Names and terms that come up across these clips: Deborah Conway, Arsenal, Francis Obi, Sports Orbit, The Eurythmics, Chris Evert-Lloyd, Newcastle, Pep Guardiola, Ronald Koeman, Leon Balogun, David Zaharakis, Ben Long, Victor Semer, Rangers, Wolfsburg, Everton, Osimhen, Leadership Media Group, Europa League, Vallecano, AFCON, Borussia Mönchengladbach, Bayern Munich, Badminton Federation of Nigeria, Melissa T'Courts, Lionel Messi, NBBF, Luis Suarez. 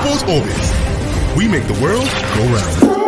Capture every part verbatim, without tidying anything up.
Sports Moments. We make the world go round.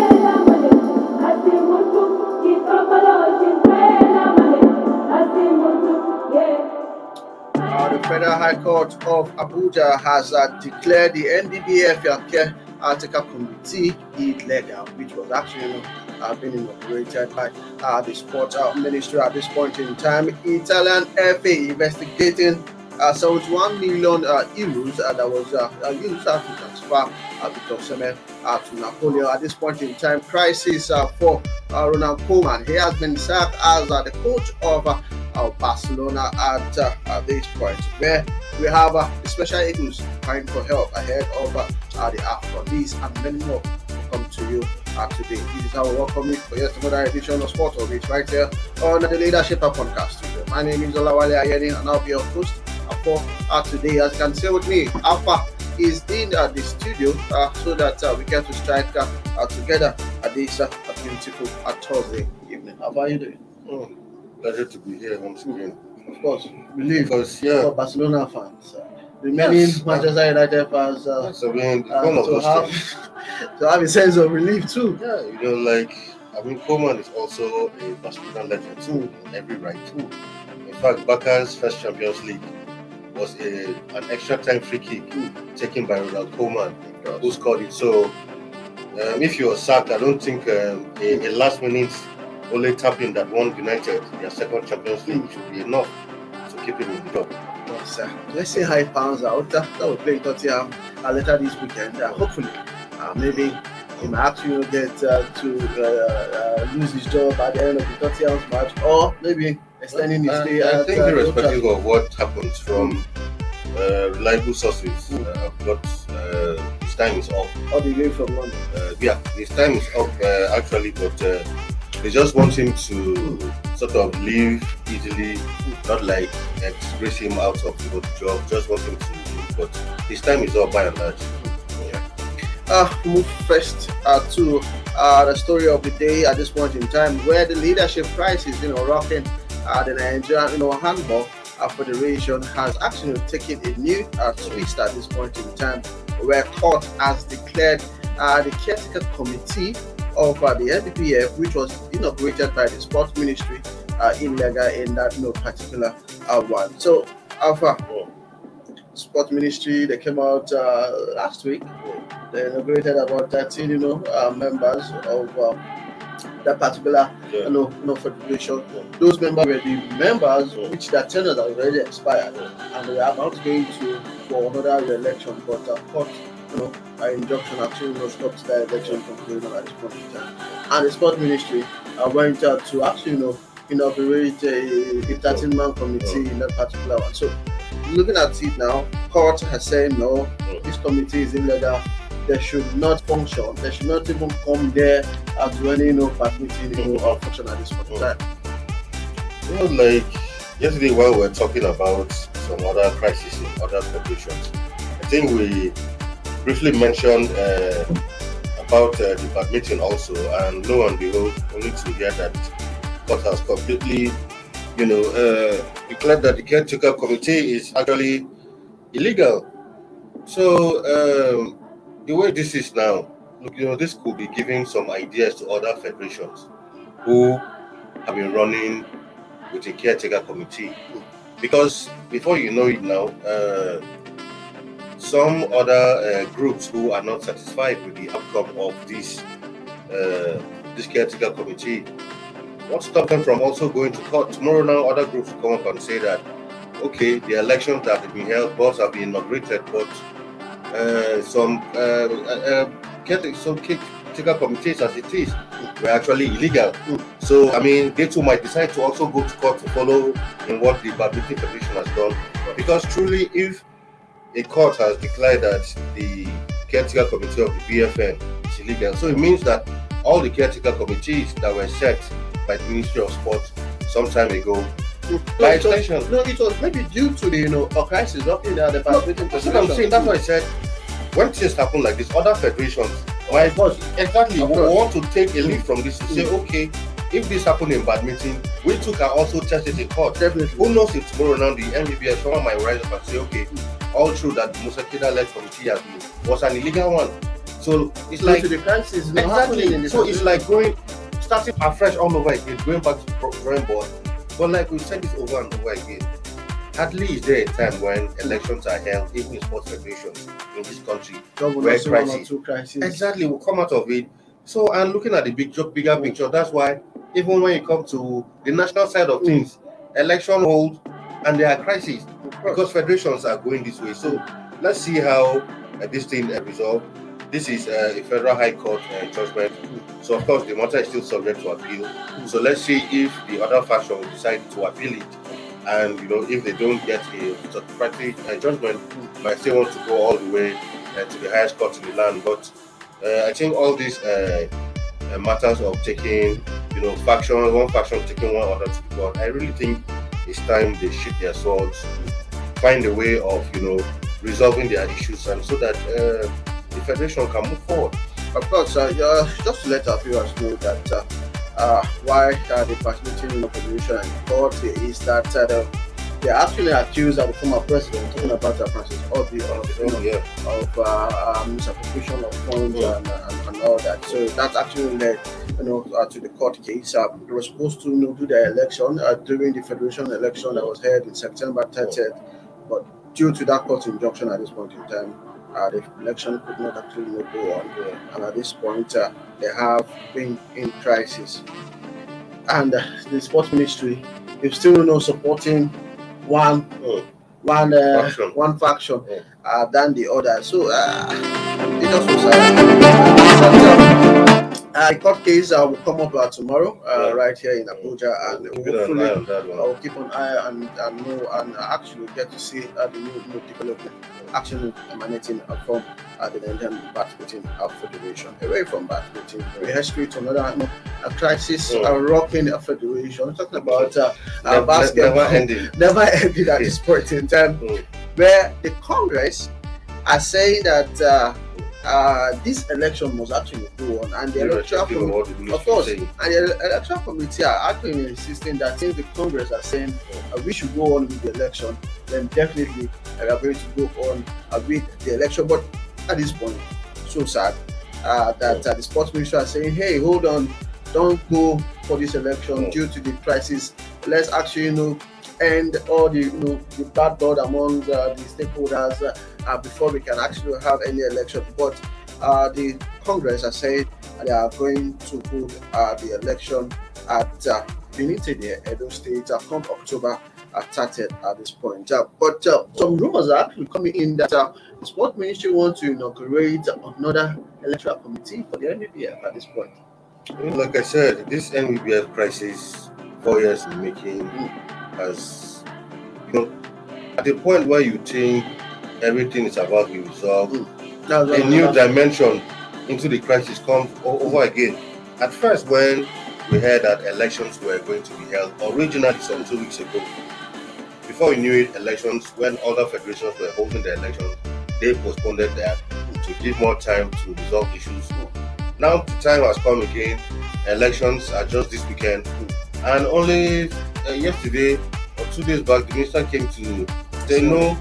Now, the Federal High Court of Abuja has uh, declared the N B B F Yankee Article Committee illegal, which was actually uh, being inaugurated by uh, the Sports Ministry at this point in time. Italian F A investigating Uh, seventy-one million uh, euros uh, that was uh, uh, used uh, to transfer uh, Victor Semer uh, to Napoli. At this point in time, crisis uh, for uh, Ronald Koeman. He has been sacked as uh, the coach of uh, uh, Barcelona at, uh, at this point, where we have uh, the Special Eagles trying for help ahead of uh, uh, the AFCON. These and many more will come to you uh, today. This is how we welcome you for yet another edition of Sports Updates right here on the Leadership Podcast today. My name is Olawale Ayeni, and I'll be your host for uh, today. As you can see with me, Alpha is in uh, the studio uh, so that uh, we get to strike uh, uh, together at this uh, beautiful uh, Thursday evening. How are you doing? Oh, pleasure to be here once again. Of course, believe because yeah, for Barcelona fans, uh, the many yes. Manchester United fans uh, yes, I mean, uh, to, have, to have a sense of relief too. Yeah, you know, like I mean, Koeman is also a Barcelona legend mm. in every right. Mm. In fact, Barca's first Champions League was a, an extra time free kick mm. taken by Ronald Koeman, yes. who scored it. So, um, if you were sacked, I don't think um, a, a last minute only tapping that won United their second Champions League mm. should be enough to keep it in the top. Yes, uh, let's see how it pans out. That will play in Tottenham later this weekend. Uh, hopefully, uh, maybe he might actually get uh, to uh, uh, lose his job at the end of the Tottenham's match, or maybe. Extending well, his I, I think, irrespective of what happens from uh, reliable sources, mm. uh, I've got uh, his time is up. All the way from London? Uh, yeah, his time is up uh, actually, but uh, they just want him to mm. sort of leave easily, mm. not like express him out of the job, just want him to leave. But his time is up by and large. Mm. Yeah. Uh, move first uh, to uh, the story of the day at this point in time, where the leadership crisis, you know, rocking. Uh, the Nigerian you know, handball uh, federation has actually taken a new uh, twist at this point in time, where court has declared uh, the caretaker committee of uh, the N B B F, which was inaugurated by the Sports Ministry, uh, illegal in that no particular uh, one. So, Alpha, Sports Ministry, they came out uh, last week. They inaugurated about thirteen, you know, uh, members of. Uh, that particular yeah. you know, no federation. Yeah. Those members were the members yeah. which their tenure already expired yeah. and they were about going to for another re-election, but uh, court, you know, an injunction actually no stops that election yeah. from going on at this point in time. And the Sports Ministry uh, went out to actually you know inaugurate a thirteen-man committee yeah. in that particular one. So looking at it now, court has said no, yeah. this committee is illegal. They should not function. They should not even come there and do any you know, badminton you know, or function at this point in time. You know, like yesterday while we were talking about some other crises in other federations, I think we briefly mentioned uh, about uh, the badminton also, and lo and behold, only to hear that court has completely, you know, uh, declared that the caretaker committee is actually illegal. So. Um, The way this is now, you know, this could be giving some ideas to other federations who have been running with a caretaker committee. Because before you know it now, uh, some other uh, groups who are not satisfied with the outcome of this uh, this caretaker committee, what stopped them from also going to court? Tomorrow now, other groups will come up and say that, okay, the elections that have been held, both have been inaugurated, but Uh, some uh, uh, uh, some caretaker committees as it is were actually illegal. Mm. So, I mean, they too might decide to also go to court to follow in what the Badminton Federation has done. Because truly, if a court has declared that the caretaker committee of the B F N is illegal, so it means that all the caretaker committees that were set by the Ministry of Sports some time ago. No, by it was, no, it was maybe due to the you know a crisis up in the other badminton federation. That's what I'm saying. That's why I said when things happen like this, other federations, why? Exactly, we want to take a lead from this to say, okay, If this happened in badminton, we too can also test it in court. Definitely. Who knows if tomorrow now the N B B F, someone might rise up and say, okay, all true that the Musakida led committee has been was an illegal one. So it's so like the crisis is not exactly happening in this so country. It's like going starting afresh all over again, going back to the drawing board. But like we said this over and over again, hardly is there a time when elections are held, even in sports federations in this country, where crisis. crisis exactly will come out of it. So and looking at the big bigger mm. picture, that's why even when you come to the national side of mm. things, election hold and there are crises because federations are going this way. So let's see how uh, this thing uh, resolved. This is uh, a federal high court uh, judgment, so of course the matter is still subject to appeal. So let's see if the other faction decide to appeal it, and you know if they don't get a satisfactory uh, judgment, might still want to go all the way uh, to the highest court in the land. But uh, I think all these uh, uh, matters of taking, you know, faction one faction taking one other to the court, I really think it's time they shift their swords, find a way of, you know, resolving their issues, and so that uh, the federation can move forward. Of course, uh, yeah, just to let our viewers know that uh, uh, why uh, the badminton federation and court is that uh, the, they actually accused the former president, talking about the Francis Obi of misappropriation of funds and, and, and all that. So that actually led, you know, uh, to the court case. Uh, they were supposed to, you know, do their election uh, during the federation election that was held in September thirtieth, but due to that court injunction at this point in time, Uh, the election could not actually you know, go on there, and at this point uh, they have been in crisis, and uh, the sports ministry is still you know supporting one mm. one uh, faction. one faction mm. uh, than the other. So uh, it just was uh, uh, the court case uh, will come up uh, tomorrow uh, yeah. right here in Abuja, mm. and we'll hopefully an on I will keep an eye and and, know, and actually get to see uh, the new, new development actually emanating from uh, the Nigerian Badminton Federation. Away from badminton, we head straight to another no, a crisis mm. uh, rocking a federation. Talking about uh, uh, ne- basketball, never ending, never ending at this point in time, mm. where the Congress are saying that uh, uh, this election must actually go on, and the electoral committee, of course, and the electoral committee are actually insisting that since the Congress are saying uh, we should go on with the election, then definitely we are going to go on with the election. But at this point, so sad uh, that uh, the sports minister is saying, hey, hold on, don't go for this election due to the crisis. Let's actually, you know, end all the, you know, the bad blood among uh, the stakeholders uh, uh, before we can actually have any election. But uh, the Congress has said they are going to hold uh, the election at uh, Benite there, Edo State, uh, come October. Started at this point, uh, but uh, some rumors are actually coming in that uh, the sports ministry wants to inaugurate another electoral committee for the N B B F at this point. Like I said, this N B B F crisis, four years in making, has, you know, at the point where you think everything is about to be resolved, mm. no, no, a no, new no, no. dimension into the crisis comes over again. At first, when we heard that elections were going to be held originally some two weeks ago, before we knew it, elections, when other federations were holding their elections, they postponed that to give more time to resolve issues. Now the time has come again, elections are just this weekend, and only uh, yesterday or two days back, the minister came to say no,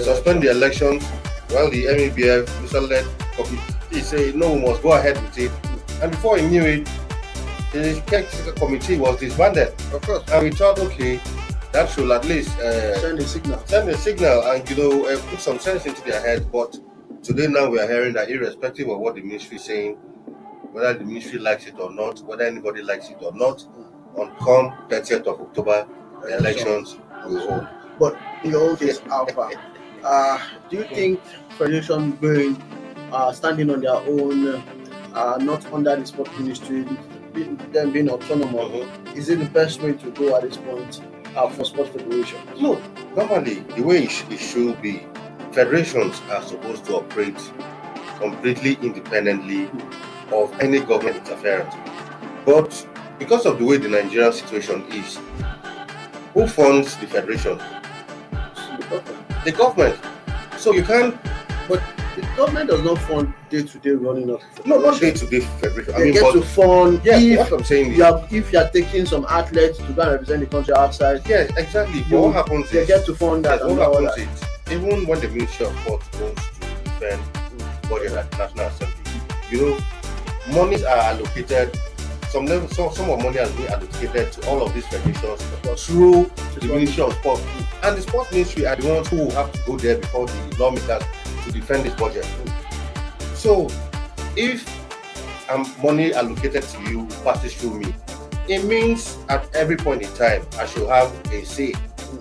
suspend the elections, while the N B B F, Mister Led committee said no, we must go ahead with it. And before we knew it, the committee was disbanded. Of course. And we thought, okay, that should at least uh, send a signal, send a signal, and you know, uh, put some sense into their heads. But today now we are hearing that, irrespective of what the ministry is saying, whether the ministry likes it or not, whether anybody likes it or not, on come thirtieth of October, the elections will hold. But in your own case, Alpha, uh, do you think federation going uh, standing on their own, uh, not under the sport ministry, them being autonomous, mm-hmm. is it the best way to go at this point? Uh, for sports federations? No, normally the way it, sh- it should be, federations are supposed to operate completely independently mm. of any government interference. But because of the way the Nigerian situation is, who funds the federation? The government. The government. So you can't. But The government does not fund day-to-day running of the federation. No, not day-to-day federation. I they mean, get to fund yeah, if, what I'm saying you are, if you are taking some athletes to go and represent the country outside. Yes, yeah, exactly. But what happens they is... They get to fund that. Yes, what happens is, even when the Ministry of Sports goes to defend mm. budget at the National Assembly, mm. you know, monies are allocated, some level, some, some of money has been allocated to all of these federations through the, the Ministry of Sports. And the Sports Ministry are the ones who will have to go there before the lawmakers to defend this budget. So, if um, money allocated to you passes through me, it means at every point in time, I should have a say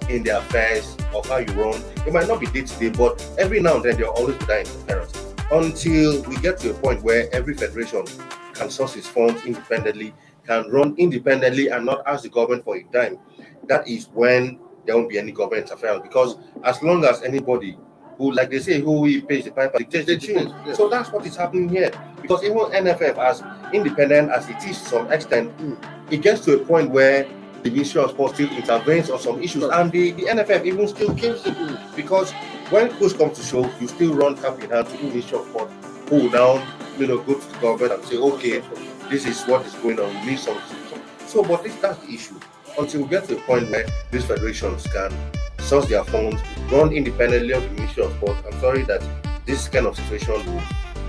in the affairs of how you run. It might not be day to day, but every now and then there will always be that interference until we get to a point where every federation can source its funds independently, can run independently and not ask the government for a dime. That is when there won't be any government interference, because as long as anybody who, like they say, who he pays the piper dictates the tunes. Yes. So that's what is happening here. Because even N F F, as independent as it is to some extent, mm. it gets to a point where the Ministry of Sports still intervenes on some issues, and the, the N F F even still keeps it. Mm. Because when push comes to show, you still run cap in hand to the Ministry of Sports, who now, you know, go to the government and say, okay, this is what is going on, we need some. So, but this, that's the issue. Until we get to a point where these federations can source their funds, run independently of the Ministry of Sports, I'm sorry that this kind of situation will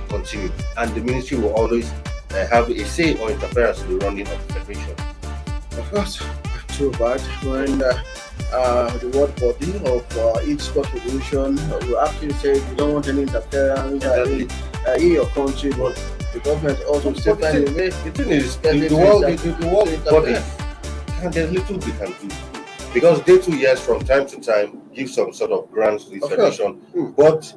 continue, and the ministry will always uh, have a say or interference in the running of the federation. Of course, too bad when uh, uh, the world body of uh, each sport federation uh, will actually say we don't want any interference exactly. uh, in your country, but the government also but still find a way. The thing is, in the, the world, the, the world body, and there's little they can do. Because they too, yes, from time to time, give some sort of grants to this federation, mm. but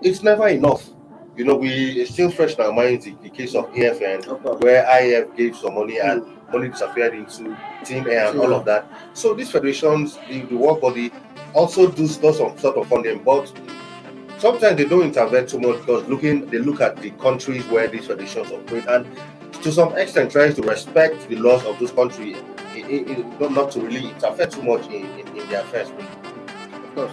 it's never enough. You know, we still fresh in our minds the, the case of A F N, okay. where I F gave some money mm. and money disappeared into Team A and yeah. all of that. So these federations, the, the world body, also do some sort of funding, but sometimes they don't intervene too much because looking, they look at the countries where these federations operate and to some extent tries to respect the laws of those countries. It, it, it, not, not to really interfere too much in, in, in their affairs. Of course,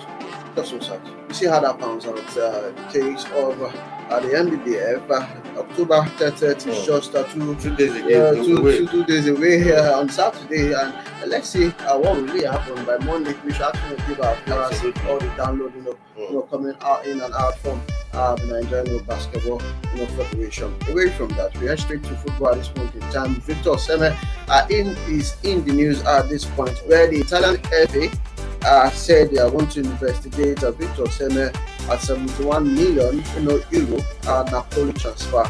that's so sad. You see how that pounds out. Uh, the case of uh, the N B B F, uh, October thirtieth is just uh, two, two days ago, uh, two, two, two days away here uh, on Saturday, and uh, let's see uh, what will really happen by Monday. We should actually give our parents all the downloading, you know, mm. you know, coming out in and out from uh, the Nigerian Basketball you know, Federation. Away from that, we are straight to football at this point in time. Victor Semer uh, in, is in the news at this point, where the Italian F A uh, said they are going to investigate uh, Victor Semer at seventy-one million you know, euro uh, Napoli transfer.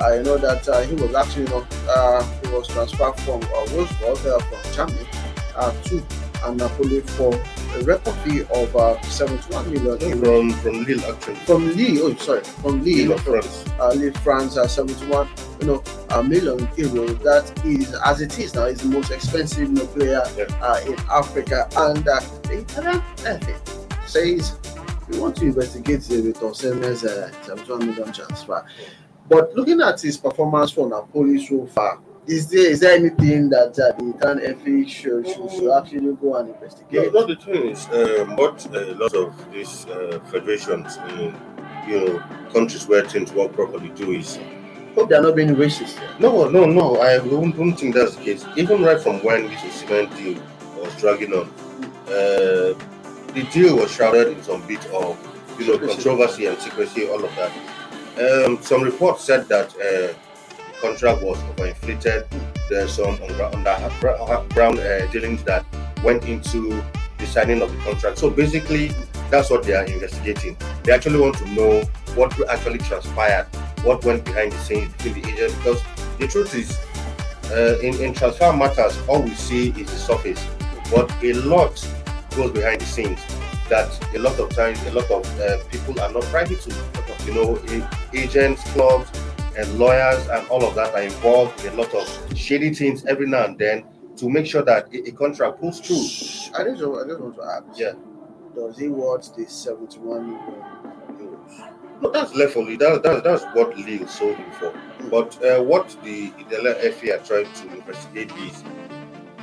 I uh, you know that uh, he was actually, you know, uh, he was transferred from uh, Wolfsburg, uh, from Germany uh, to uh, Napoli for a record fee of uh, seventy-one million From, from Lille, actually. From Lille, oh, sorry, from Lille, Lille France. Uh, Lille, France, uh, seventy-one you know, uh, million euro. That is, as it is now, is the most expensive you know, player yeah. uh, in Africa. And uh, the Italian F A says, we want to investigate the Victor Semer's uh, seventy-one million transfer. Yeah. But looking at his performance for Napoli so far, Is there is there anything that uh, the Italian F A should, should, should actually go and investigate? No, no the thing is, um, what a lot of these uh, federations in you know countries where things work properly do is hope they are not being racist. Yeah. No, no, no. I don't, don't think that's the case. Even right from when this Osimhen deal was dragging on, uh, the deal was shrouded in some bit of you know secrecy. controversy and secrecy, all of that. Um, some reports said that. Uh, contract was overinflated. There's some underground uh, dealings that went into the signing of the contract. So basically, that's what they are investigating. They actually want to know what actually transpired, what went behind the scenes between the agents. Because the truth is, uh, in, in transfer matters, all we see is the surface, but a lot goes behind the scenes that a lot of times, a lot of uh, people are not privy to. You know, agents, clubs, and lawyers and all of that are involved in a lot of shady things every now and then to make sure that a, a contract pulls through. I just, I just want to ask. Yeah. Does he want the seventy-one million euros No, that's level. That, that, that's what Lille sold him for. Mm. But uh, what the Italian F A are trying to investigate is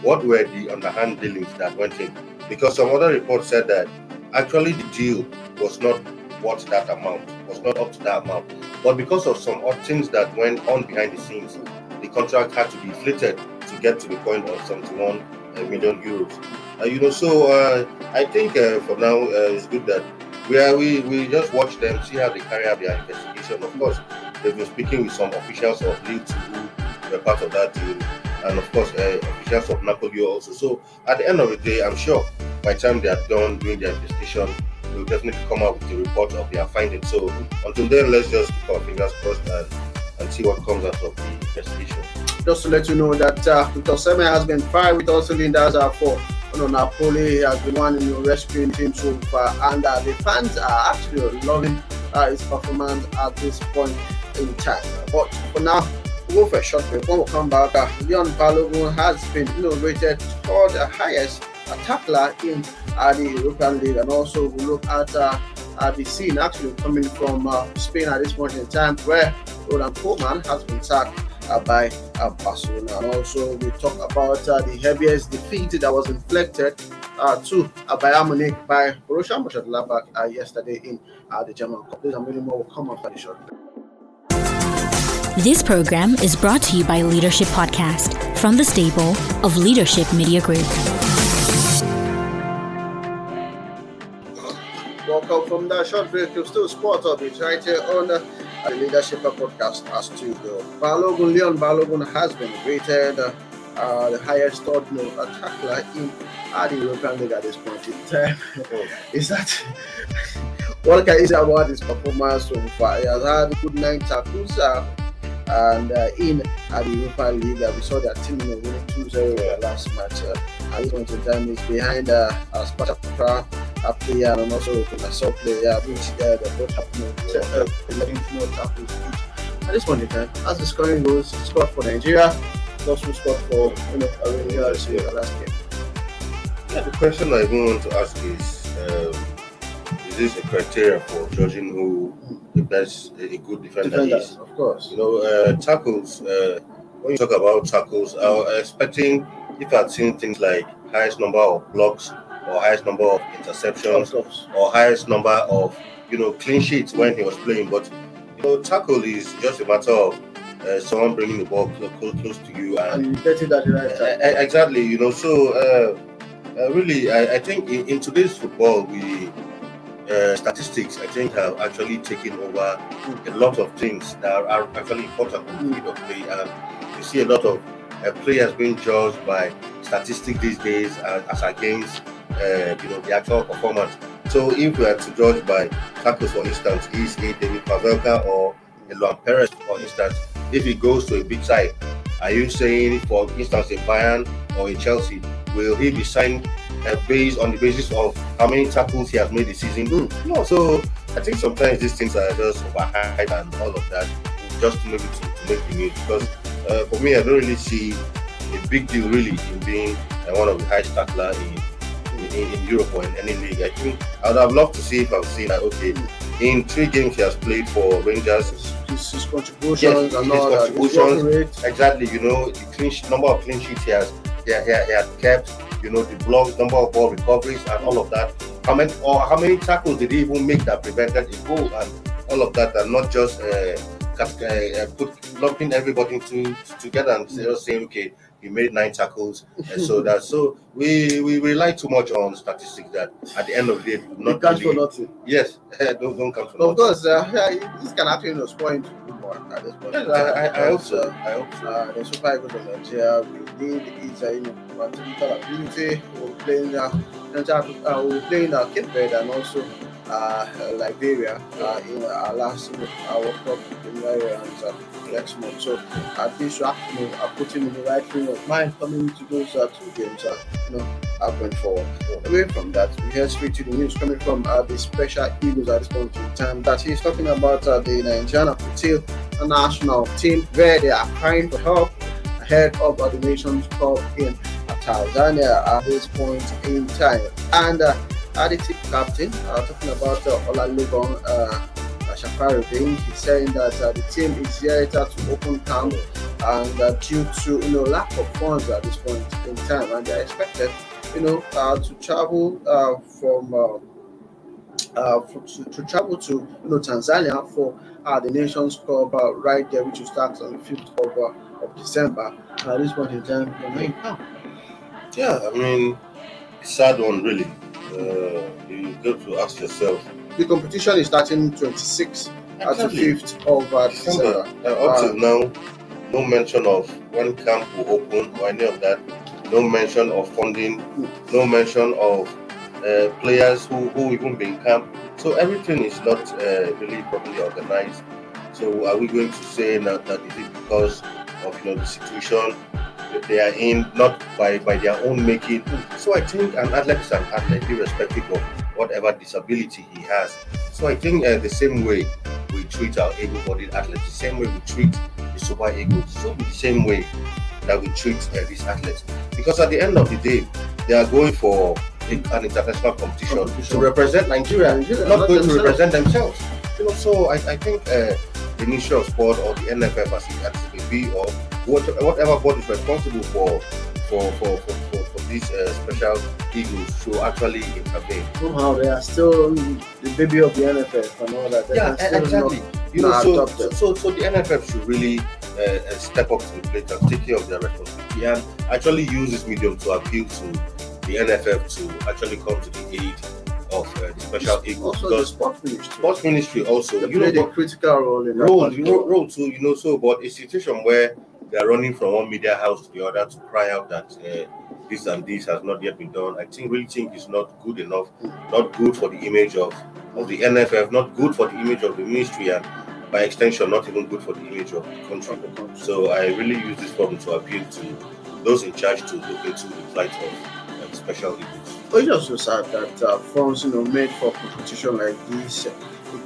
what were the underhand dealings that went in? Because some other reports said that actually the deal was not worth that amount, was not up to that amount. But because of some odd things that went on behind the scenes, the contract had to be inflated to get to the point of seventy-one million euros. Uh, you know, so uh, I think uh, for now uh, it's good that we are, we we just watch them, see how they carry out their investigation. Of course, they've been speaking with some officials of Lille who were part of that deal, and of course uh, officials of Napoli also. So at the end of the day, I'm sure by the time they are done doing their investigation, we'll definitely come up with the report of their findings. So until then, let's just keep our fingers crossed and, and see what comes out of the investigation. Just to let you know that uh, Victor Semer has been fired with all cylinders are for you know, Napoli. He has been one in the rescuing team so far, and uh, the fans are actually loving uh, his performance at this point in time. But for now, we'll go for a short break. When we come back, uh, Leon Balogun has been you know, rated third highest tackler in uh, the European League, and also we look at uh, uh, the scene actually coming from uh, Spain at this point in time, where Ronald Koeman has been sacked uh, by uh, Barcelona. And also we talk about uh, the heaviest defeat that was inflicted uh, to uh, Bayern Munich by Borussia Mönchengladbach uh, yesterday in uh, the German Cup. There's a million more will come after the short break. This program is brought to you by Leadership Podcast from the stable of Leadership Media Group. Welcome from that short break to still sports updates right here on the uh, Leadership Podcast as studio. Balogun, Leon Balogun has been rated uh, uh, the highest third you know, tackler in uh, the European League at this point in time. Is that what can you say about his performance so far? He has had a good nine tackles uh, and uh, in uh, the Europa League. Uh, we saw their team winning two zero last match. Uh, at this point in time, is behind uh, uh, Sparta a player and also a sub player, which uh, they both have no tackles each. At this point in time, as the scoring goes, he scored for Nigeria, those who scored for you know, Arabia, so last game. Yeah, the question I want to ask is, um, is this a criteria for judging who the best, a good defender, defender is? Of course. You know, uh, tackles, uh, when you talk about tackles, I was expecting, if I'd seen things like highest number of blocks, or highest number of interceptions, or highest number of you know clean sheets when he was playing, but you know tackle is just a matter of uh, someone bringing the ball close, close to you and, and you get it at the right time. Uh, exactly, you know. So uh, uh, really, I, I think in, in today's football, we uh, statistics I think have actually taken over mm. a lot of things that are, are actually important in the field of play, and you see a lot of uh, players being judged by statistics these days as, as against. Uh, you know, the actual performance. So if we are to judge by tackles, for instance, is a David Pavelka or a Luan Perez, for instance, if he goes to a big side, are you saying, for instance, a Bayern or a Chelsea, will he be signed uh, based on the basis of how many tackles he has made this season? Mm. No, so I think sometimes these things are just overhyped and all of that, just to make it to, to make the news. Because uh, for me, I don't really see a big deal really in being uh, one of the highest tacklers in. In, in Europe or in any league. I think I would have loved to see if I've seen that. Okay, in three games he has played for Rangers. His, his contributions, yes, and his all contributions. That. Exactly, you know the clean number of clean sheets he has. Yeah, he, he has kept. You know the blocks, number of ball recoveries, and all of that. How many or how many tackles did he even make that prevented a goal and all of that? And not just uh, uh, put lumping everybody to, to, together and just saying okay. He made nine tackles, and so that so we, we rely too much on statistics that at the end of the day do not count for nothing. Yes, don't don't count for nothing. Of course, uh, this can actually you score into football at this point. Yes, I, I, I hope so. I hope so. Uh, the super egos of Nigeria, we need is uh, you know mathematical ability. We're playing uh, uh we're playing uh, Cape Verde and also uh, Liberia uh, in our uh, last uh, World Cup in Liberia. And, uh, next month, so at least you actually are putting in the right frame of mind coming into those uh, two games that you know are going forward. Away from that, we head straight to the news coming from uh, the Special Eagles at this point in time that he's talking about uh, the Nigerian Futile national team where they are crying for help ahead of uh, the Nations Cup in Tanzania at this point in time. And uh, the team captain uh, talking about uh, Olawale uh Shafari, he's saying that uh, the team is yet to open camp and uh, due to you know lack of funds at this point in time, and they're expected you know uh, to travel uh, from uh, uh, for, to, to travel to you know, Tanzania for uh, the Nations Cup uh, right there, which will start on the fifth of, uh, of December. At uh, this point in time, I mean, yeah, I mean, sad one really. Uh, you got to ask yourself. The competition is starting twenty-sixth at the fifth of uh, December. December. Uh, up till now, no mention of when camp will open or any of that. No mention of funding. No mention of uh, players who who even been camp. So everything is not uh, really properly organized. So are we going to say now that is it because of you know the situation that they are in, not by, by their own making? So I think an athlete is an athlete, irrespective of whatever disability he has. So I think uh, the same way we treat our able-bodied athletes, the same way we treat the super ego, so the same way that we treat uh, these athletes. Because at the end of the day, they are going for a, an international competition, competition to represent Nigeria, Nigeria not, not going themselves. to represent themselves. You know, so I, I think uh, the Ministry of Sport or the N F F as it may be, or what, whatever board is responsible for For for, for, for, for these uh, special eagles to actually intervene. Somehow they are still the baby of the N F F and all that. They yeah, exactly. Not, you know, so, so, so so the N F F should really uh, step up to the plate and take care of their responsibility and actually use this medium to appeal to the N F F to actually come to the aid of uh, the special eagles. Also, the sports ministry. Sports ministry also. They you play know, a critical role in that. Role, you know, role too. You know, so but a situation where they are running from one media house to the other to cry out that uh, this and this has not yet been done. I think really think it's not good enough, not good for the image of, of the N F F, not good for the image of the ministry, and by extension, not even good for the image of the country. So I really use this problem to appeal to those in charge to look into the plight of uh, special eagles. Well, it's also sad that uh, funds you know made for competition like this. It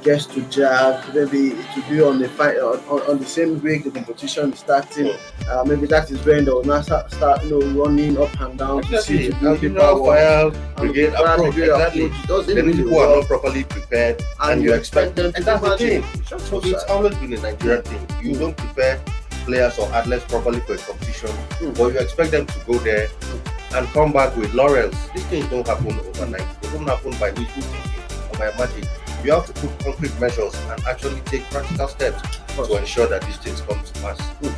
gets to drag, maybe it will be on the fight on, on the same week the competition is starting. Uh, maybe that is when they will now start, start you know, running up and down exactly. to see the people fire brigade approach. Exactly. The people are not properly prepared, and, and you expect them. And that's the thing. So so it's always been a Nigerian thing. You mm. don't prepare players or athletes properly for a competition, mm. but you expect them to go there mm. and come back with laurels. These things don't happen overnight. They don't happen by wishful thinking or by magic. You have to put concrete measures and actually take practical steps to ensure that these things come to pass. Hmm.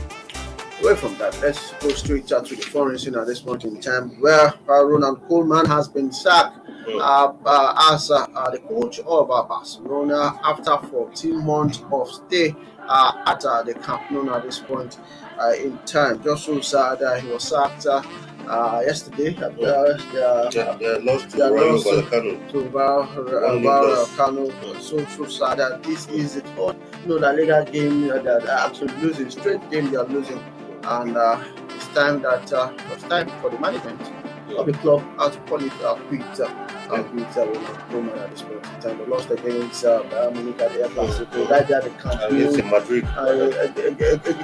Away from that, let's go straight out to the foreign scene at this point in time, where uh, Ronald Koeman has been sacked hmm. uh, uh, as uh, uh, the coach of uh, Barcelona after fourteen months of stay uh, at uh, the Camp Nou at this point uh, in time. Just so sad that uh, he was sacked uh, Uh, yesterday, uh, yeah. uh, yeah, they are lost to Vallecano. So, so sad that this is it. All you know, the league game, you know, they are absolutely losing, straight game, they are losing. And uh, it's time that uh, it's time for the management yeah. of the club, as we call it, uh, quit. Uh, yeah. quit uh, Roma at this point in time. They lost against uh, Bayern Munich at the Air Clasico, right there at the Camp Nou. Against Madrid. Uh,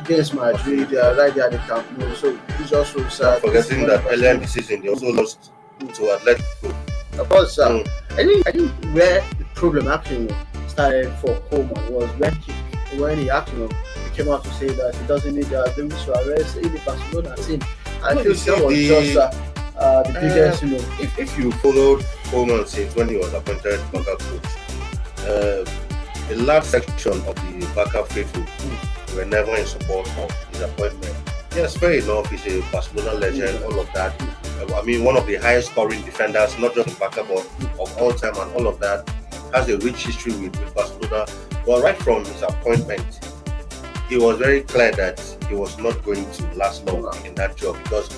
against Madrid, uh, right there at the Camp Nou. So it's also sad. Forgetting that earlier in the season, they also lost to Atletico. Of course, uh, mm. I, think, I think where the problem actually started for Koeman was when he, when he actually came out to say that he doesn't need uh, Luis Suarez in the Barcelona team. I feel that was just... Uh, Uh, the biggest, uh, you know, if, if you followed Koeman since when he was appointed backup coach, uh, a large section of the backup faithful mm. were never in support of his appointment. Yes, fair enough, he's a Barcelona legend, mm. all of that. Mm. I mean, one of the highest scoring defenders, not just in backup, but of all time and all of that, has a rich history with, with Barcelona. But right from his appointment, it was very clear that he was not going to last long mm. in that job, because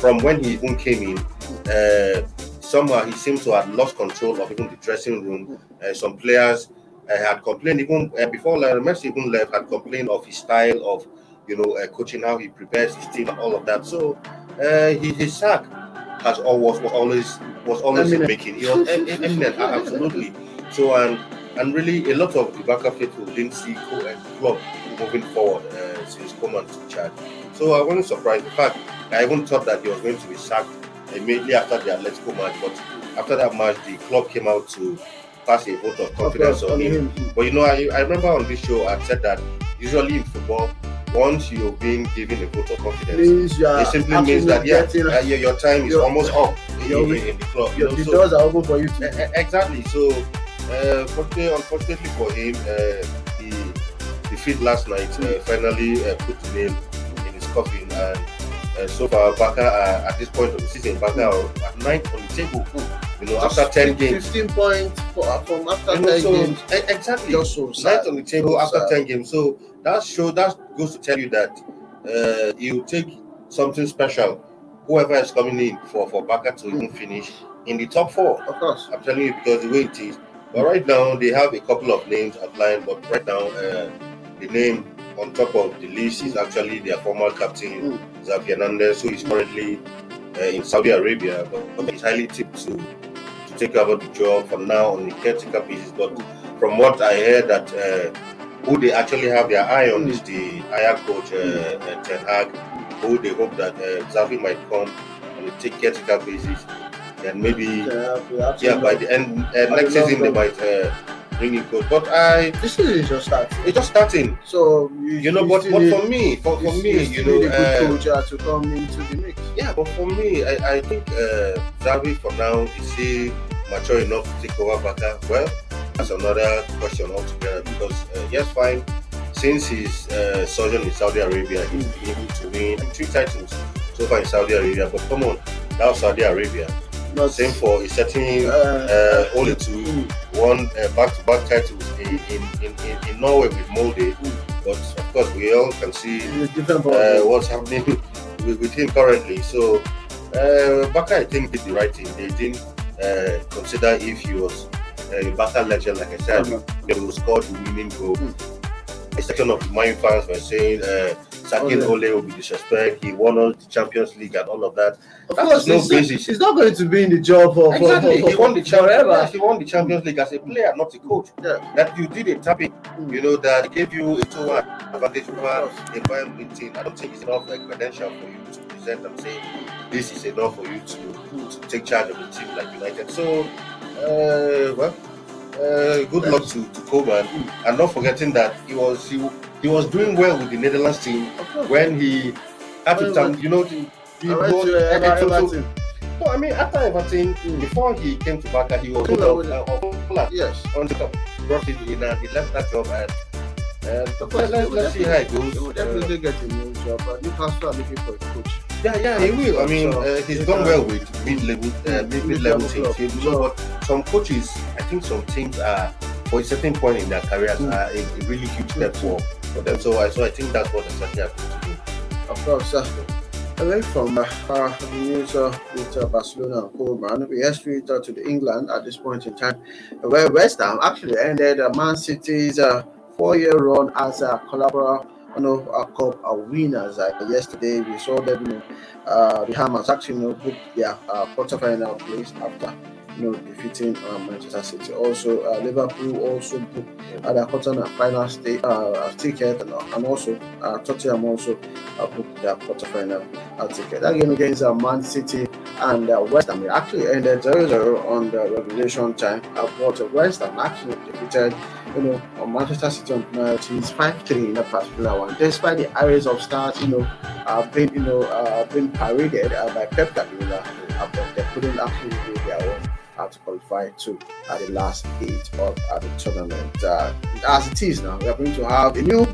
from when he even came in, uh, somehow he seemed to have lost control of even the dressing room. Uh, some players uh, had complained, even uh, before Lionel Messi even left, had complained of his style of, you know, uh, coaching, how he prepares his team and all of that. So uh, his, his sack has always was always was always in making. He was eminent, absolutely. So and and really a lot of the backup people didn't see the club moving forward uh, since Koeman took charge. So I wasn't surprised. In fact, I even thought that he was going to be sacked immediately after the Atletico match, but after that match, the club came out to pass a vote of confidence okay, on him. him. But you know, I, I remember on this show, I said that usually in football, once you're being given a vote of confidence, it simply means that yeah, getting, uh, yeah, your time is almost up in, in the club. You know, the so, doors are open for you. To uh, exactly. So uh, unfortunately for him, uh, the defeat last night uh, finally uh, put the nail in his coffin. And uh, so far, Barca uh, at this point of the season, Barca are at ninth on the table. You know, just after ten games, fifteen points for, from after you know, ten so, games. Exactly, just so ninth on the table so after ten games. So that show that goes to tell you that uh, you take something special. Whoever is coming in for for Barca to even finish in the top four, of course, I'm telling you, because the way it is. But right now they have a couple of names outlined. But right now, uh, the name on top of the list is actually their former captain, mm. Xavi Hernandez, who is currently uh, in Saudi Arabia, but he's highly tipped to. Take over the job from now on the caretaker basis, but from what I heard, that uh, who they actually have their eye on mm. is the I A coach, uh, uh, Ten Hag, who they hope that uh, Xavi might come and they take caretaker basis, and maybe yeah, yeah by the end uh, next season they might uh, bring in coach. But I this is just starting. It's just starting. So you, you know, you but, but for me, for, for you me, you know, good uh, to come into the mix. Yeah, but for me, I, I think uh, Xavi for now is still mature enough to take over Barca. Well, that's another question altogether, because uh, yes, fine, since his uh, sojourn in Saudi Arabia, he's been able to win three titles so far in Saudi Arabia. But come on, now Saudi Arabia. Not same for a certain uh, uh, only two mm. won uh, back-to-back titles in in, in, in, in Norway with Molde. Mm. But of course, we all can see uh, what's happening with, with him currently. So uh, Barca, I think, did the right thing. They didn't Uh, consider if he was uh, a Barca legend, like I said, mm-hmm. they will score the winning goal. Mm-hmm. A section of my fans were saying uh, sacking oh, yeah. Ole will be disrespect, he won all the Champions League and all of that. Of that course, no he's, basis. He's not going to be in the job for exactly. He won the Champions. He won the Champions League as a player, not a coach. Yeah. That you did a tapping, mm-hmm. you know, that gave you a two-one advantage over a Bayern Munich team. I don't think it's enough like credential for you to present and say this is enough for you to, to take charge of a team like United. So, uh, well, uh, good luck to, to Koeman, mm. and not forgetting that he was he, he was doing well with the Netherlands team when he had to turn, you know, he, he brought Everton. No, I mean after Everton, mm. before he came to Barca, he was uh, yes on the top, brought him in and he left that job and. Uh, let's, let's, let's see how it goes. He will definitely uh, get a new job, but Newcastle are looking for a coach. Yeah, yeah, he will. I mean, so, uh, he's done well with mid-level, uh, mid-level teams. You know what? Some coaches, I think, some teams are for a certain point in their careers mm. are a, a really huge step mm. for, for them. So, uh, so I think that's what exactly happened to do. Of course, uh, away from uh, uh, the news uh, with uh, Barcelona and Koeman, we head straight uh, to the England at this point in time, where West Ham actually ended uh, Man City's. Uh, four-year run as a collaborator, you know, a cup a winners. Uh, yesterday, we saw that you know, uh, the Hammers actually you know, booked their uh, quarterfinal place after you know defeating uh, Manchester City. Also, uh, Liverpool also booked uh, their quarterfinal st- uh, ticket, and, and also uh, Tottenham also uh, booked their quarterfinal uh, ticket. That game against uh, Man City and uh, West Ham actually ended zero zero on the regulation time. Uh, but West Ham actually defeated. You know, on Manchester City on penalties, five three in a particular one. Despite the arrays of stars, you know, uh, being you know uh, being paraded uh, by Pep Guardiola, uh, but they couldn't actually do their own uh, to qualify to uh, the last eight of uh, the tournament. Uh, as it is now, we are going to have a new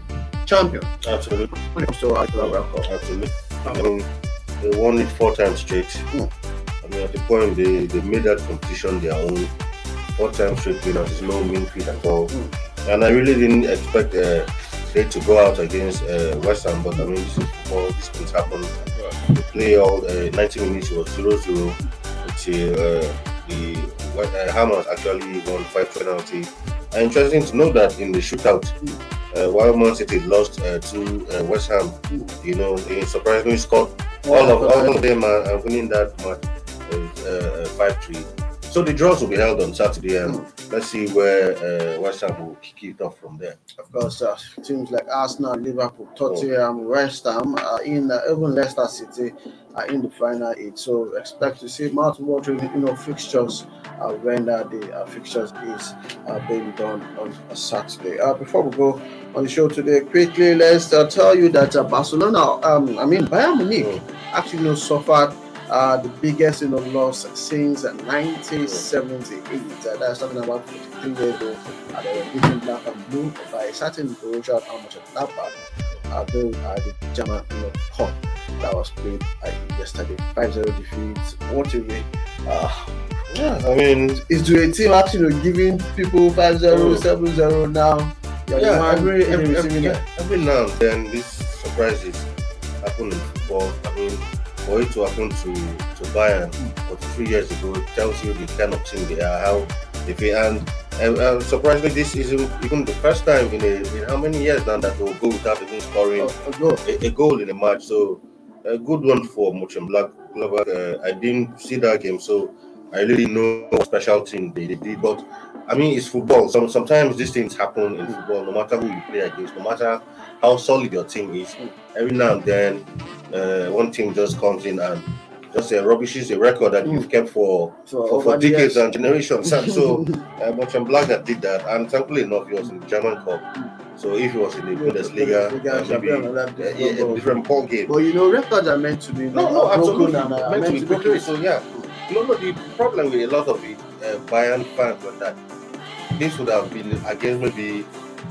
champion. Absolutely. When it comes to our World Cup, absolutely. I mean, they won it four times straight. Mm. I mean, at the point they, they made that competition their own. Four times straight winners is no mean feat at all, mm. and I really didn't expect uh, they to go out against uh, West Ham. But I mean, this is football, these things happen. Right. The play all uh, ninety minutes was zero zero until uh, the uh, Hammers actually won five penalty. And interesting to know that in the shootout, mm. uh, while Man City lost uh, to uh, West Ham, mm. you know, they surprisingly scored. All yeah, of all right. of them are, are winning that match five three. So the draws will be held on Saturday, and mm. let's see where uh, West Ham will kick it off from there. Of course, uh, teams like Arsenal, Liverpool, Tottenham, oh. West Ham, uh, in uh, even Leicester City are uh, in the final eight. So expect to see multiple you know, fixtures uh, when uh, the uh, fixtures is uh, being done on uh, Saturday. Uh, before we go on the show today, quickly let's uh, tell you that uh, Barcelona, um, I mean Bayern Munich, oh. actually you know, suffered. Uh, the biggest, you know, loss since nineteen seventy-eight. Uh, that's something about fifteen years ago. Uh, they were beaten black and blue by a certain Borussia Mönchengladbach uh, during uh, the German you know, Cup that was played uh, yesterday. five zero defeat. What a way. Uh, yeah, I mean, it's to a team actually you know, giving people five zero, seven zero now. You're yeah, every, every, every, every now and then these surprises happen in football. I mean, for it to happen to, to Bayern forty-three years ago, it tells you the kind of team they are, how they feel. And, and, and surprisingly, this is even the first time in, a, in how many years now that they'll go without even scoring a, a, goal. A, a goal in a match. So, a good one for Mönchengladbach. Uh, I didn't see that game, so I really know what special team they, they did. But, I mean, it's football. Some, sometimes these things happen in football, no matter who you play against, no matter how solid your team is. Every now and then, Uh, one team just comes in and just uh, rubbishes a record that mm. you've kept for so for, for decades and generations. So, uh, Mönchengladbach did that, and thankfully enough, he was in the German Cup. So, if he was in the Bundesliga, maybe uh, a, a different ball game. But you know, records are meant to be no, no, absolutely and, uh, meant, meant to be, to be quickly. Quickly. So yeah, no, no. The problem with a lot of the uh, Bayern fans was that this would have been against maybe.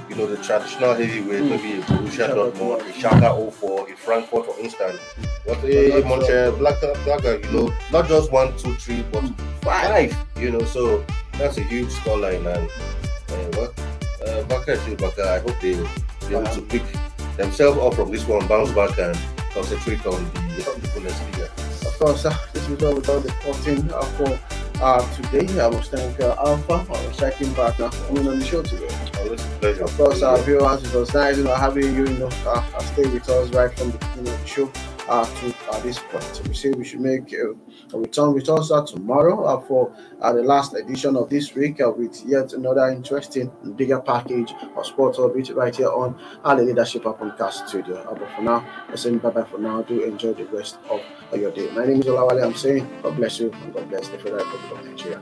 You know, the traditional heavyweight, mm. maybe a Borussia Dortmund, a Schalke oh four, a Frankfurt, for instance. What a Mönchengladbach, you know, not just one, two, three, but five. You know, so that's a huge scoreline. And uh, what, uh, Baka, Baka, I hope they be able to pick themselves up from this one, bounce back, and concentrate on the, on the Bundesliga. Of course, uh, this is all about the fourteen uh, for uh, today. I must thank uh, Alpha for checking back uh, on the show today. Pleasure. Of course, our viewers, it was nice you know, having you, you know, uh, stay with us right from the beginning of the show uh, to uh, this point. We say we should make uh, a return with us uh, tomorrow uh, for uh, the last edition of this week uh, with yet another interesting, bigger package of sports orbit right here on our Leadership Podcast studio. Uh, but for now, I'm saying bye bye for now. Do enjoy the rest of uh, your day. My name is Olawale. I'm saying God bless you and God bless the Federal Republic of Nigeria.